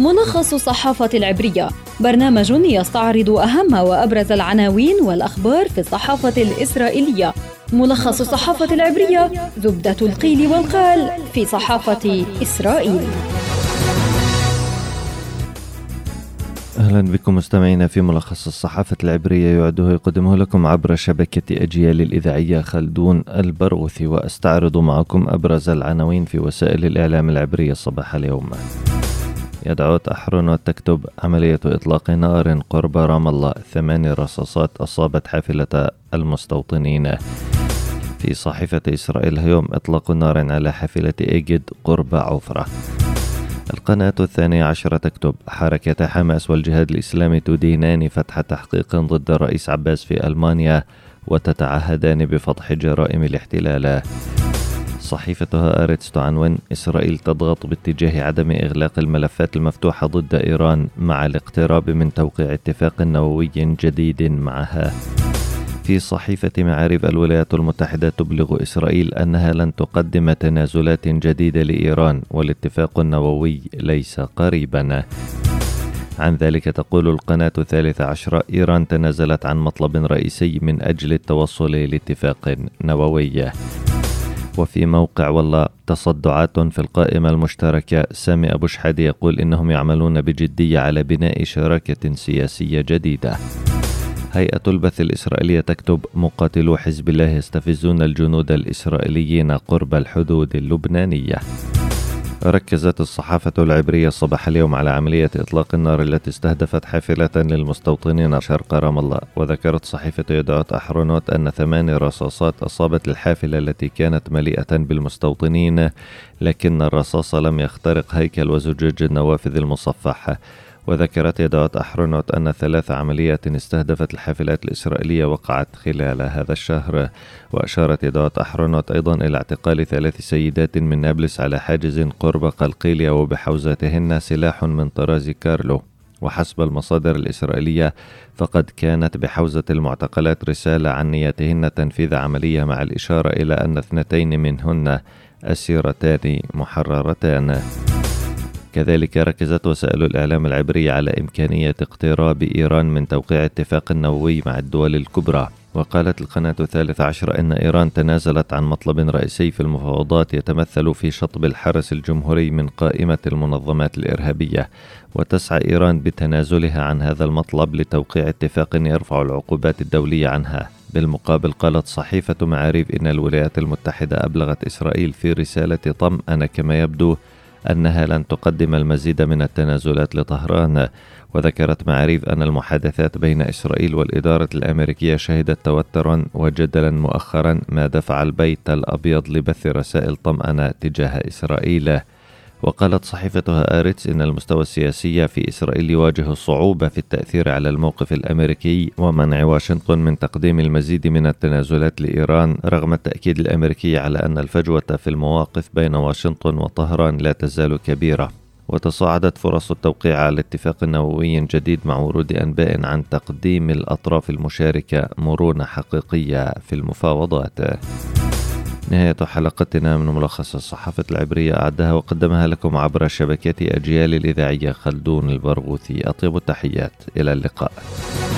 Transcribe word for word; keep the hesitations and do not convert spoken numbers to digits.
ملخص الصحافة العبرية، برنامج يستعرض أهم وأبرز العناوين والأخبار في الصحافة الإسرائيلية. ملخص الصحافة العبرية، زبدة القيل والقال في صحافة إسرائيل. أهلا بكم مستمعينا في ملخص الصحافة العبرية، يعده يقدمه لكم عبر شبكة أجيال الإذاعية خلدون البروثي، وأستعرض معكم أبرز العناوين في وسائل الإعلام العبرية صباح اليوم. يديعوت أحرونوت تكتب: عملية إطلاق نار قرب رام الله، ثماني رصاصات أصابت حافلة المستوطنين. في صحيفة إسرائيل هيوم: إطلاق نار على حافلة إيجد قرب عفرة. القناة الثانية عشرة تكتب: حركة حماس والجهاد الإسلامي تدينان فتح تحقيق ضد الرئيس عباس في ألمانيا وتتعهدان بفضح جرائم الاحتلال. صحيفة هآرتس تعنون: إسرائيل تضغط باتجاه عدم إغلاق الملفات المفتوحة ضد إيران مع الاقتراب من توقيع اتفاق نووي جديد معها. في صحيفة معاريف: الولايات المتحدة تبلغ إسرائيل أنها لن تقدم تنازلات جديدة لإيران والاتفاق النووي ليس قريبا. عن ذلك تقول القناة الثالثة عشرة: إيران تنازلت عن مطلب رئيسي من أجل التوصل لاتفاق نووي. وفي موقع والله: تصدعات في القائمة المشتركة، سامي أبو شحادة يقول إنهم يعملون بجدية على بناء شراكة سياسية جديدة. هيئة البث الإسرائيلية تكتب: مقاتلو حزب الله يستفزون الجنود الإسرائيليين قرب الحدود اللبنانية. ركزت الصحافة العبرية صباح اليوم على عملية إطلاق النار التي استهدفت حافلة للمستوطنين شرق رام الله، وذكرت صحيفة يديعوت أحرونوت أن ثماني رصاصات أصابت الحافلة التي كانت مليئة بالمستوطنين، لكن الرصاص لم يخترق هيكل وزجاج النوافذ المصفحة. وذكرت يديعوت أحرونوت أن ثلاث عمليات استهدفت الحافلات الإسرائيلية وقعت خلال هذا الشهر. وأشارت يديعوت أحرونوت أيضا إلى اعتقال ثلاث سيدات من نابلس على حاجز قرب قلقيلية وبحوزتهن سلاح من طراز كارلو. وحسب المصادر الإسرائيلية فقد كانت بحوزة المعتقلات رسالة عن نيتهن تنفيذ عملية، مع الإشارة إلى أن اثنتين منهن أسيرتان محررتان. كذلك ركزت وسائل الإعلام العبرية على إمكانية اقتراب إيران من توقيع اتفاق نووي مع الدول الكبرى، وقالت القناة الثالث عشرة إن إيران تنازلت عن مطلب رئيسي في المفاوضات يتمثل في شطب الحرس الجمهوري من قائمة المنظمات الإرهابية، وتسعى إيران بتنازلها عن هذا المطلب لتوقيع اتفاق يرفع العقوبات الدولية عنها. بالمقابل قالت صحيفة معاريف إن الولايات المتحدة أبلغت إسرائيل في رسالة طمأنة كما يبدو أنها لن تقدم المزيد من التنازلات لطهران. وذكرت معاريف أن المحادثات بين إسرائيل والإدارة الأمريكية شهدت توترا وجدلا مؤخرا، ما دفع البيت الأبيض لبث رسائل طمأنة تجاه إسرائيل. وقالت صحيفة هآرتس إن المستوى السياسي في إسرائيل يواجه صعوبة في التأثير على الموقف الأمريكي ومنع واشنطن من تقديم المزيد من التنازلات لإيران، رغم التأكيد الأمريكي على أن الفجوة في المواقف بين واشنطن وطهران لا تزال كبيرة. وتصاعدت فرص التوقيع على اتفاق نووي جديد مع ورود أنباء عن تقديم الأطراف المشاركة مرونة حقيقية في المفاوضات. نهاية حلقتنا من ملخص الصحافة العبرية، أعدها وقدمها لكم عبر شبكة أجيال الإذاعية خلدون البرغوثي. أطيب التحيات، إلى اللقاء.